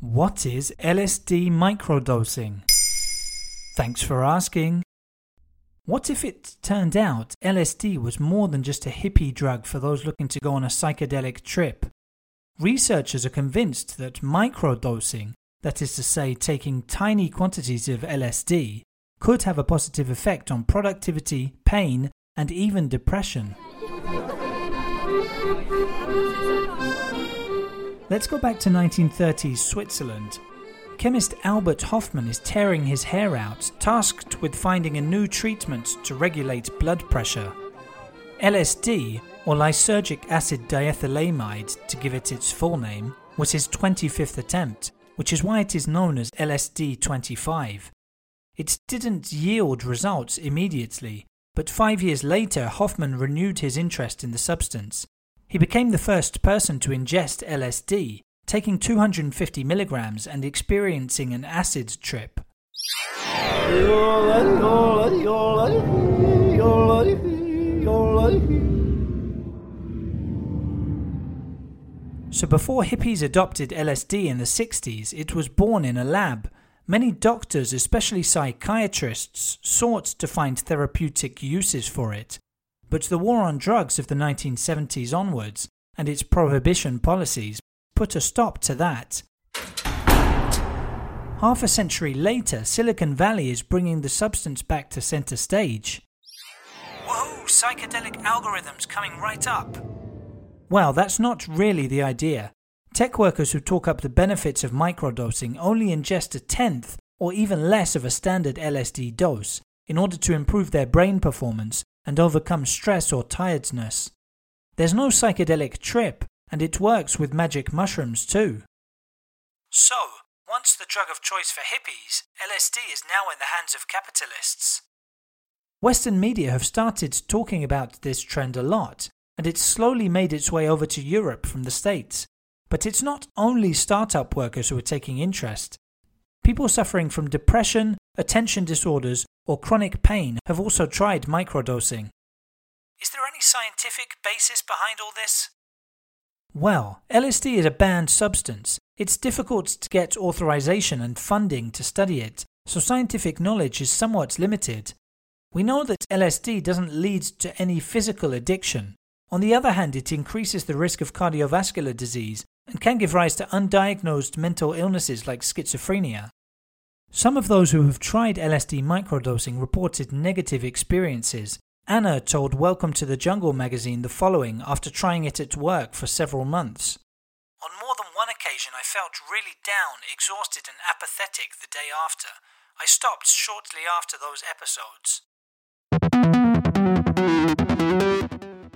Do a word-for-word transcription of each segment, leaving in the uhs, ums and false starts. What is L S D microdosing? Thanks for asking. What if it turned out L S D was more than just a hippie drug for those looking to go on a psychedelic trip? Researchers are convinced that microdosing, that is to say taking tiny quantities of L S D, could have a positive effect on productivity, pain, and even depression. Let's go back to nineteen thirties Switzerland. Chemist Albert Hofmann is tearing his hair out, tasked with finding a new treatment to regulate blood pressure. L S D, or lysergic acid diethylamide to give it its full name, was his twenty-fifth attempt, which is why it is known as L S D twenty-five. It didn't yield results immediately, but five years later Hofmann renewed his interest in the substance. He became the first person to ingest L S D, taking two hundred fifty milligrams and experiencing an acid trip. So before hippies adopted L S D in the sixties, it was born in a lab. Many doctors, especially psychiatrists, sought to find therapeutic uses for it. But the war on drugs of the nineteen seventies onwards, and its prohibition policies, put a stop to that. Half a century later, Silicon Valley is bringing the substance back to center stage. Whoa, psychedelic algorithms coming right up! Well, that's not really the idea. Tech workers who talk up the benefits of microdosing only ingest a tenth or even less of a standard L S D dose in order to improve their brain performance and overcome stress or tiredness. There's no psychedelic trip, and it works with magic mushrooms too. So, once the drug of choice for hippies, L S D is now in the hands of capitalists. Western media have started talking about this trend a lot, and it's slowly made its way over to Europe from the States. But it's not only startup workers who are taking interest. People suffering from depression, attention disorders, or chronic pain have also tried microdosing. Is there any scientific basis behind all this? Well, L S D is a banned substance. It's difficult to get authorization and funding to study it, so scientific knowledge is somewhat limited. We know that L S D doesn't lead to any physical addiction. On the other hand, it increases the risk of cardiovascular disease and can give rise to undiagnosed mental illnesses like schizophrenia. Some of those who have tried L S D microdosing reported negative experiences. Anna told Welcome to the Jungle magazine the following after trying it at work for several months. On more than one occasion I felt really down, exhausted and apathetic the day after. I stopped shortly after those episodes.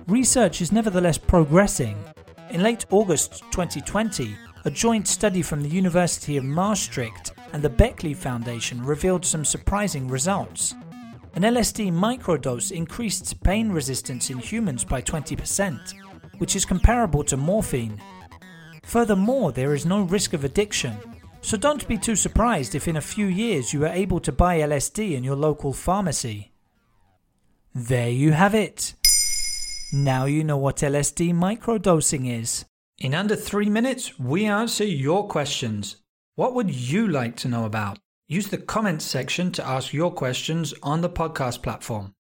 Research is nevertheless progressing. In late August twenty twenty, a joint study from the University of Maastricht and the Beckley Foundation revealed some surprising results. An L S D microdose increased pain resistance in humans by twenty percent, which is comparable to morphine. Furthermore, there is no risk of addiction, so don't be too surprised if in a few years you are able to buy L S D in your local pharmacy. There you have it! Now you know what L S D microdosing is. In under three minutes, we answer your questions. What would you like to know about? Use the comments section to ask your questions on the podcast platform.